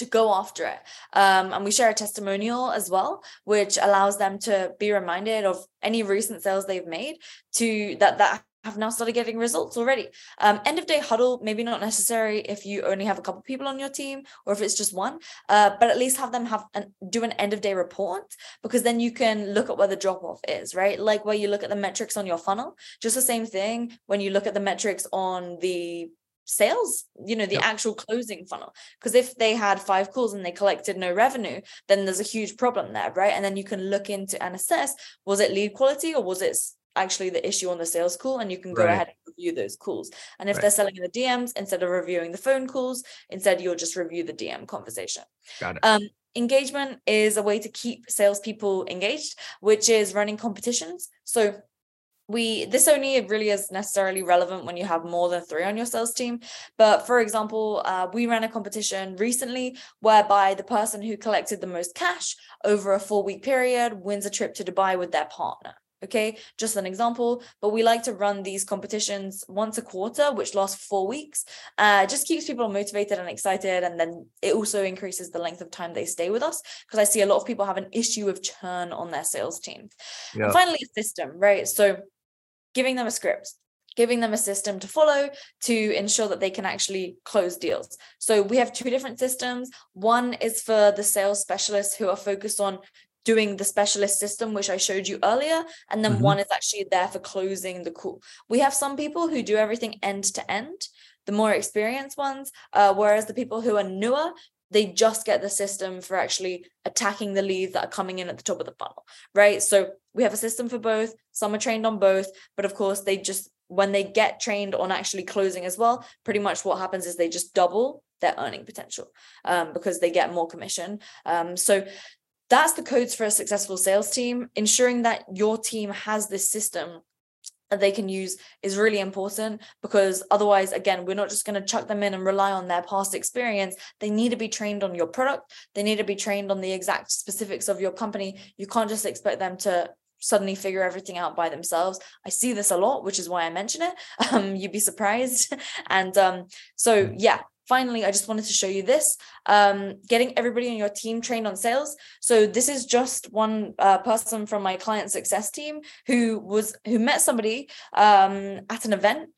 to go after it. Um, and we share a testimonial as well, which allows them to be reminded of any recent sales they've made, to that that have now started getting results already. Um, end of day huddle, maybe not necessary if you only have a couple people on your team or if it's just one, uh, but at least have them have an, do an end of day report, because then you can look at where the drop off is, right? Like where you look at the metrics on your funnel, just the same thing when you look at the metrics on the sales, you know, the yep. actual closing funnel. Because if they had five calls and they collected no revenue, then there's a huge problem there, right? And then you can look into and assess, was it lead quality or was it actually the issue on the sales call? And you can go right. ahead and review those calls. And if right. they're selling in the D Ms, instead of reviewing the phone calls, instead you'll just review the D M conversation. Got it. Um, engagement is a way to keep salespeople engaged, which is running competitions. So we, this only really is necessarily relevant when you have more than three on your sales team. But for example, uh, we ran a competition recently whereby the person who collected the most cash over a four week period wins a trip to Dubai with their partner. Okay, just an example, but we like to run these competitions once a quarter, which lasts four weeks. Uh, just keeps people motivated and excited. And then it also increases the length of time they stay with us, because I see a lot of people have an issue with churn on their sales team. Yeah. And finally, a system, right? So giving them a script, giving them a system to follow to ensure that they can actually close deals. So we have two different systems. One is for the sales specialists who are focused on doing the specialist system, which I showed you earlier. And then mm-hmm. one is actually there for closing the call. We have some people who do everything end to end, the more experienced ones, uh, whereas the people who are newer, they just get the system for actually attacking the leads that are coming in at the top of the funnel, right? So we have a system for both. Some are trained on both, but of course they just, when they get trained on actually closing as well, pretty much what happens is they just double their earning potential um, because they get more commission. Um, so that's the codes for a successful sales team. Ensuring that your team has this system that they can use is really important, because otherwise, again, we're not just going to chuck them in and rely on their past experience. They need to be trained on your product. They need to be trained on the exact specifics of your company. You can't just expect them to suddenly figure everything out by themselves. I see this a lot, which is why I mention it. Um, you'd be surprised. And um, so, yeah, finally, I just wanted to show you this, um, getting everybody on your team trained on sales. So this is just one uh, person from my client success team who was, who met somebody um, at an event,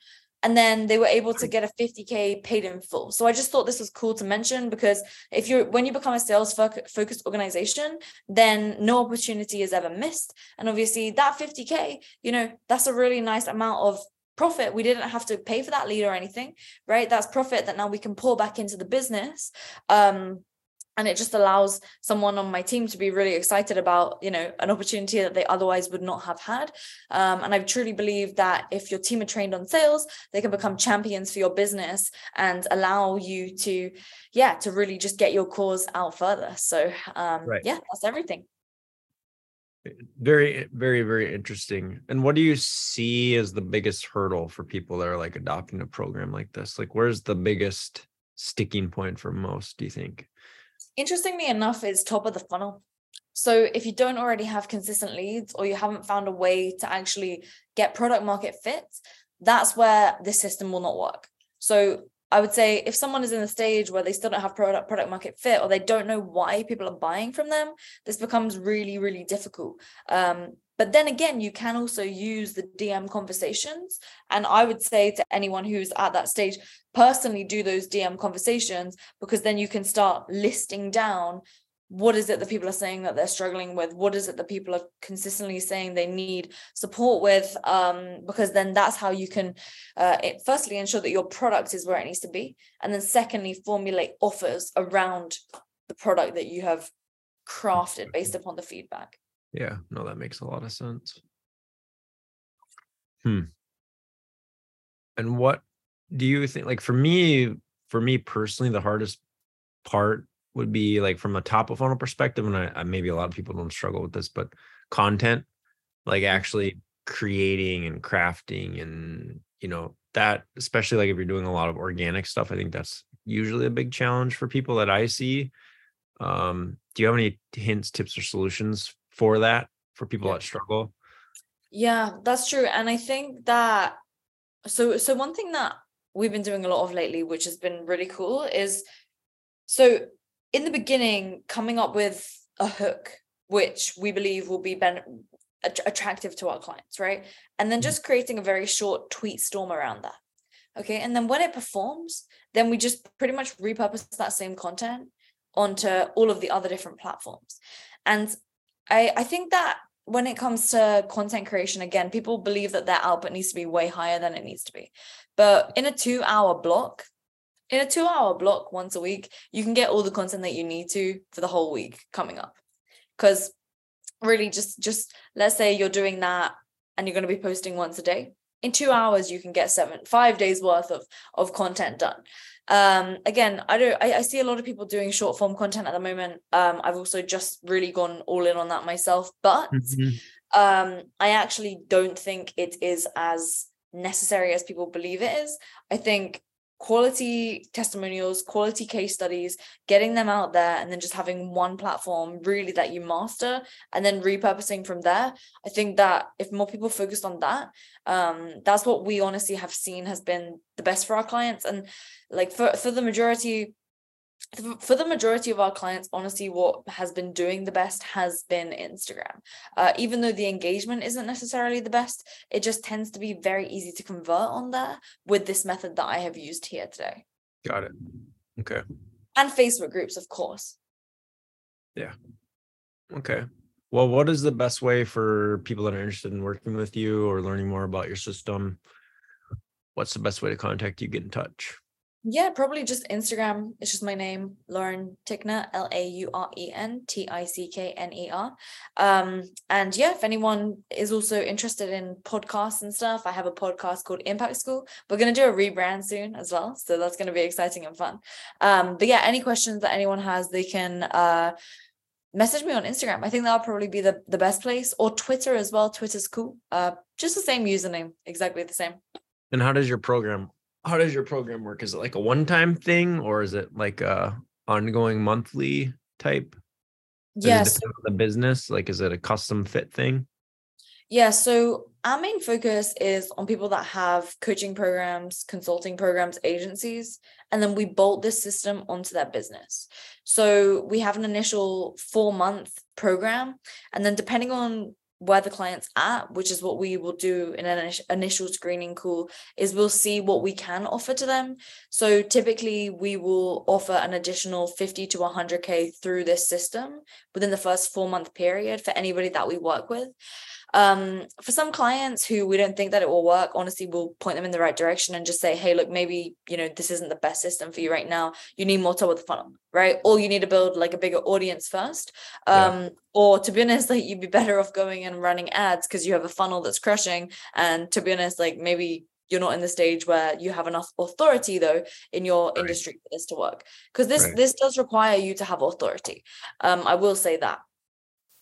and then they were able to get a fifty K paid in full. So I just thought this was cool to mention, because if you're, when you become a sales focused organization, then no opportunity is ever missed. And obviously that fifty K, you know, that's a really nice amount of profit. We didn't have to pay for that lead or anything, right? That's profit that now we can pour back into the business. Um, and it just allows someone on my team to be really excited about, you know, an opportunity that they otherwise would not have had. Um, and I truly believe that if your team are trained on sales, they can become champions for your business and allow you to, yeah, to really just get your cause out further. So um, right. yeah, that's everything. Very, very, very interesting. And what do you see as the biggest hurdle for people that are like adopting a program like this? Like, where's the biggest sticking point for most, do you think? Interestingly enough, is top of the funnel. So if you don't already have consistent leads, or you haven't found a way to actually get product market fit, that's where this system will not work. So I would say if someone is in a stage where they still don't have product product market fit, or they don't know why people are buying from them, this becomes really, really difficult. Um, But then again, you can also use the D M conversations. And I would say to anyone who's at that stage, personally do those D M conversations, because then you can start listing down what is it that people are saying that they're struggling with? What is it that people are consistently saying they need support with? Um, because then that's how you can, uh, it, firstly, ensure that your product is where it needs to be. And then secondly, formulate offers around the product that you have crafted based upon the feedback. Yeah, no, that makes a lot of sense. Hmm. And what do you think, like for me, for me personally, the hardest part would be like from a top of funnel perspective, and I, I maybe a lot of people don't struggle with this, but content, like actually creating and crafting and, you know, that, especially like if you're doing a lot of organic stuff, I think that's usually a big challenge for people that I see. Um, do you have any hints, tips, or solutions for that, for people that struggle? Yeah, that's true. And I think that, so, so one thing that we've been doing a lot of lately, which has been really cool, is, so in the beginning, coming up with a hook, which we believe will be ben- attractive to our clients, right? And then just creating a very short tweet storm around that. Okay. And then when it performs, then we just pretty much repurpose that same content onto all of the other different platforms. And I, I think that when it comes to content creation, again, people believe that their output needs to be way higher than it needs to be. But in a two hour block, in a two hour block once a week, you can get all the content that you need to for the whole week coming up. Because really just, just let's say you're doing that and you're going to be posting once a day. In two hours, you can get seven, five days worth of, of content done. Um, again, I don't, I, I see a lot of people doing short form content at the moment. Um, I've also just really gone all in on that myself, but, mm-hmm. um, I actually don't think it is as necessary as people believe it is. I think quality testimonials, quality case studies, getting them out there, and then just having one platform really that you master and then repurposing from there. I think that if more people focused on that, um, that's what we honestly have seen has been the best for our clients. And like for, for the majority, for the majority of our clients, honestly, what has been doing the best has been Instagram. Uh, even though the engagement isn't necessarily the best, it just tends to be very easy to convert on there with this method that I have used here today. Got it. Okay. And Facebook groups, of course. Yeah. Okay. Well, what is the best way for people that are interested in working with you or learning more about your system? What's the best way to contact you, get in touch? Yeah, probably just Instagram. It's just my name, Lauren Tickner, L A U R E N T I C K N E R. Um, and yeah, if anyone is also interested in podcasts and stuff, I have a podcast called Impact School. We're going to do a rebrand soon as well. So that's going to be exciting and fun. Um, but yeah, any questions that anyone has, they can uh, message me on Instagram. I think that'll probably be the, the best place, or Twitter as well. Twitter's cool. Uh, just the same username, exactly the same. And how does your program How does your program work? Is it like a one-time thing, or is it like a ongoing monthly type? Yes. Yeah, so, the business, like, is it a custom fit thing? Yeah. So Our main focus is on people that have coaching programs, consulting programs, agencies, and then we bolt this system onto their business. So we have an initial four-month program, and then depending on where the client's at, which is what we will do in an initial screening call, is we'll see what we can offer to them. So typically we will offer an additional fifty to one hundred K through this system within the first four month period for anybody that we work with. Um, for some clients who we don't think that it will work, honestly, we'll point them in the right direction and just say, hey, look, maybe, you know, this isn't the best system for you right now. You need more top of the funnel, right? Or you need to build like a bigger audience first. Um, yeah. Or to be honest, like you'd be better off going and running ads because you have a funnel that's crushing. And to be honest, like maybe you're not in the stage where you have enough authority though in your right. industry for this to work. Because this, right. this does require you to have authority. Um, I will say that.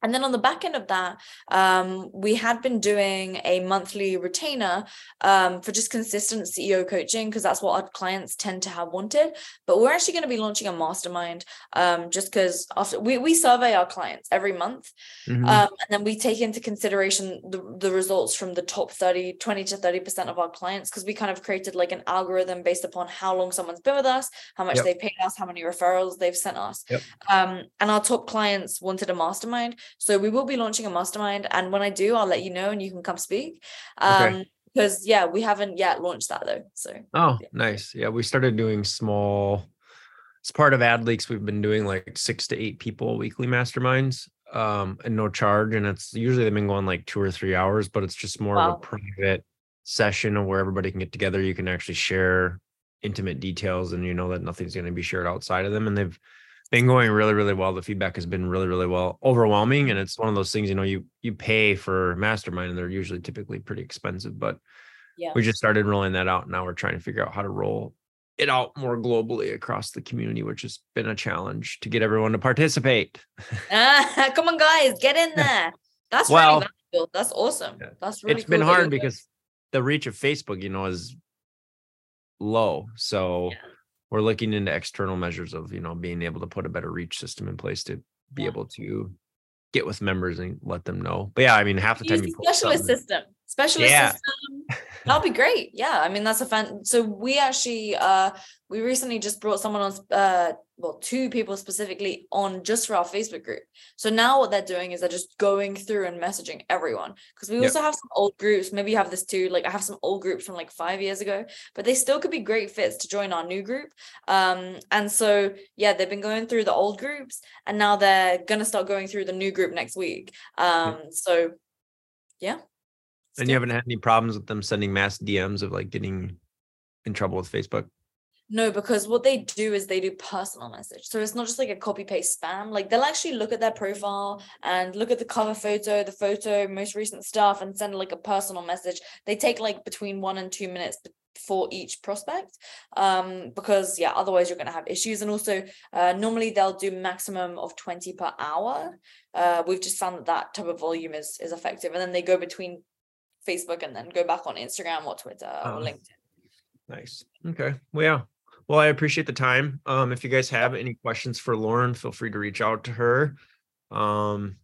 And then on the back end of that, um, we had been doing a monthly retainer um, for just consistent C E O coaching, because that's what our clients tend to have wanted. But we're actually going to be launching a mastermind um, just because after we, we survey our clients every month. Mm-hmm. Um, and then we take into consideration the, the results from the top thirty, twenty to thirty percent of our clients, because we kind of created like an algorithm based upon how long someone's been with us, how much yep. they paid us, how many referrals they've sent us. Yep. Um, and our top clients wanted a mastermind. So we will be launching a mastermind. And when I do, I'll let you know and you can come speak. Um, okay. Because, yeah, we haven't yet launched that, though. So Oh, yeah. nice. Yeah, we started doing small. It's part of AdLeaks. We've been doing like six to eight people weekly masterminds um, and no charge. And it's usually they've been going like two or three hours, but it's just more wow. of a private session where everybody can get together. You can actually share intimate details and you know that nothing's going to be shared outside of them. And they've been going really, really well. The feedback has been really, really well, overwhelming. And it's one of those things, you know, you, you pay for mastermind and they're usually typically pretty expensive, but yeah. we just started rolling that out. Now we're trying to figure out how to roll it out more globally across the community, which has been a challenge to get everyone to participate. Uh, come on guys, get in there. That's well, really valuable. That's awesome. That's really It's cool been hard because this. The reach of Facebook, you know, is low. So yeah. we're looking into external measures of, you know, being able to put a better reach system in place to be yeah. able to get with members and let them know. But yeah, I mean, half the time you specialist system, specialist yeah. system, that'll be great. Yeah. I mean, that's a fun. So we actually, uh, we recently just brought someone on, uh, well, two people specifically on just for our Facebook group. So now what they're doing is they're just going through and messaging everyone. Cause we yep. also have some old groups. Maybe you have this too. Like I have some old groups from like five years ago, but they still could be great fits to join our new group. Um, and so, yeah, they've been going through the old groups and now they're going to start going through the new group next week. Um, yep. so yeah. Still. And you haven't had any problems with them sending mass D Ms of like getting in trouble with Facebook? No, because what they do is they do personal message. So it's not just like a copy paste spam. Like they'll actually look at their profile and look at the cover photo, the photo, most recent stuff, and send like a personal message. They take like between one and two minutes for each prospect. Um, because yeah, otherwise you're going to have issues. And also uh, normally they'll do maximum of twenty per hour. Uh, we've just found that that type of volume is, is effective. And then they go between Facebook and then go back on Instagram or Twitter oh. or LinkedIn. Nice. Okay. Well, yeah. Well, I appreciate the time. Um, if you guys have any questions for Lauren, feel free to reach out to her. Um,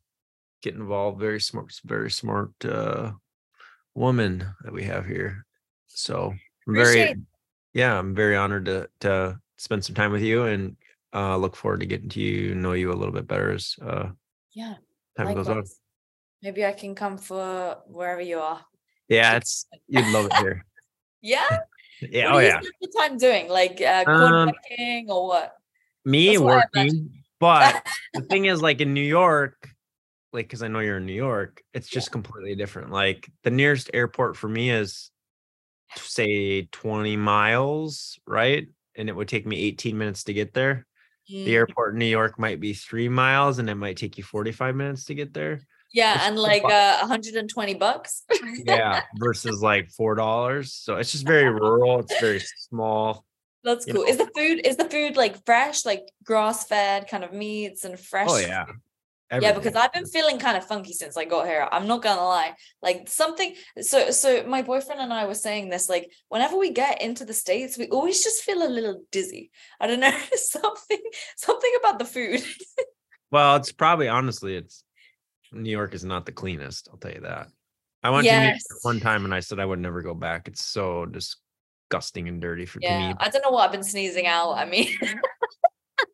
get involved. Very smart, very smart uh, woman that we have here. So I'm very, yeah, I'm very honored to to spend some time with you, and uh, look forward to getting to you, know you a little bit better as uh, yeah time likewise. Goes on. Maybe I can come for wherever you are. Yeah, it's you'd love it here. yeah. Yeah, what oh do you yeah. spend your time doing like uh, quarterbacking um, or what? Me That's working, but the thing is, like in New York, like because I know you're in New York, it's just yeah. completely different. Like the nearest airport for me is, say, twenty miles, right? And it would take me eighteen minutes to get there. Mm. The airport in New York might be three miles, and it might take you forty-five minutes to get there. Yeah, it's and like uh, one hundred twenty bucks. yeah, versus like four dollars. So it's just very rural. It's very small. That's cool. You know? Is the food is the food like fresh, like grass-fed kind of meats and fresh? Oh yeah. Everything. Yeah, because I've been feeling kind of funky since I got here. I'm not gonna lie. Like something. So so my boyfriend and I were saying this. Like whenever we get into the States, we always just feel a little dizzy. I don't know something something about the food. well, it's probably honestly it's. New York is not the cleanest, I'll tell you that. I went yes. to New York one time and I said I would never go back. It's so disgusting and dirty for yeah. me. I don't know what I've been sneezing out. I mean,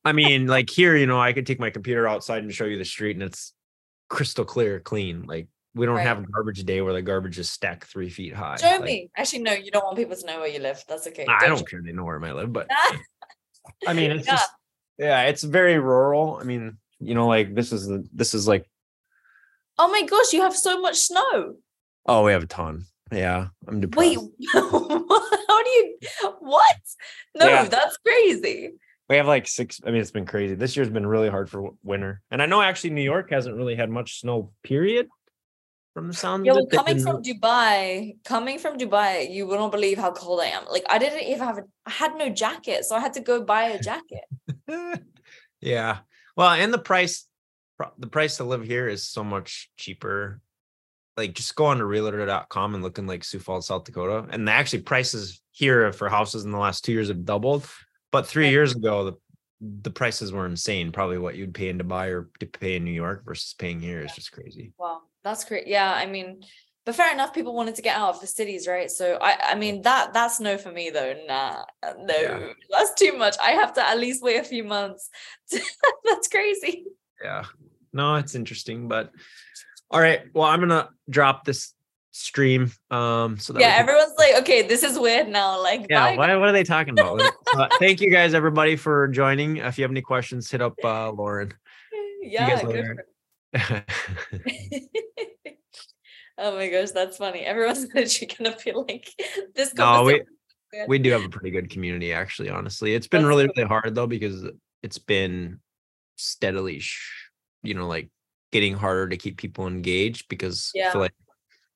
I mean, like here, you know, I could take my computer outside and show you the street and it's crystal clear, clean. Like we don't right. have garbage day where the garbage is stacked three feet high. Show like, me. Actually, no, you don't want people to know where you live. That's okay. I don't, don't care. They know where I live, but I mean, it's yeah. just, yeah, it's very rural. I mean, you know, like this is, the, this is like, oh my gosh, you have so much snow. Oh, we have a ton. Yeah. I'm depressed. Wait, how do you, what? No, yeah. that's crazy. We have like six. I mean, it's been crazy. This year's been really hard for winter. And I know actually New York hasn't really had much snow, period. From the sound yeah, of well, coming from Dubai, coming from Dubai, you will not believe how cold I am. Like I didn't even have, a, I had no jacket. So I had to go buy a jacket. yeah. Well, and the price, the price to live here is so much cheaper. Like just go on to realtor dot com and look in like Sioux Falls, South Dakota. And the actually prices here for houses in the last two years have doubled. But three years ago, the, the prices were insane. Probably what you'd pay in Dubai or to pay in New York versus paying here is just crazy. Wow. That's great. Yeah. I mean, but fair enough. People wanted to get out of the cities, right? So I, I mean, that that's no for me though. Nah, no, yeah. that's too much. I have to at least wait a few months. That's crazy. Yeah. No, it's interesting, but all right. Well, I'm going to drop this stream. Um, so that yeah, can... everyone's like, okay, this is weird now. Like, yeah, bye, what, what are they talking about? uh, thank you guys, everybody for joining. If you have any questions, hit up uh, Lauren. Yeah. Oh my gosh, that's funny. Everyone's literally gonna feel like this. No, we we do have a pretty good community, actually. Honestly, it's been that's really cool. really hard though because it's been steadily, you know, like getting harder to keep people engaged because yeah. I feel like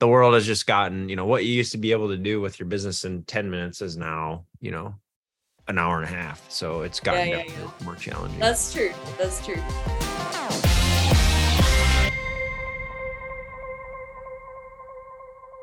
the world has just gotten, you know, what you used to be able to do with your business in ten minutes is now, you know, an hour and a half. So it's gotten yeah, yeah, yeah. more challenging. That's true. That's true.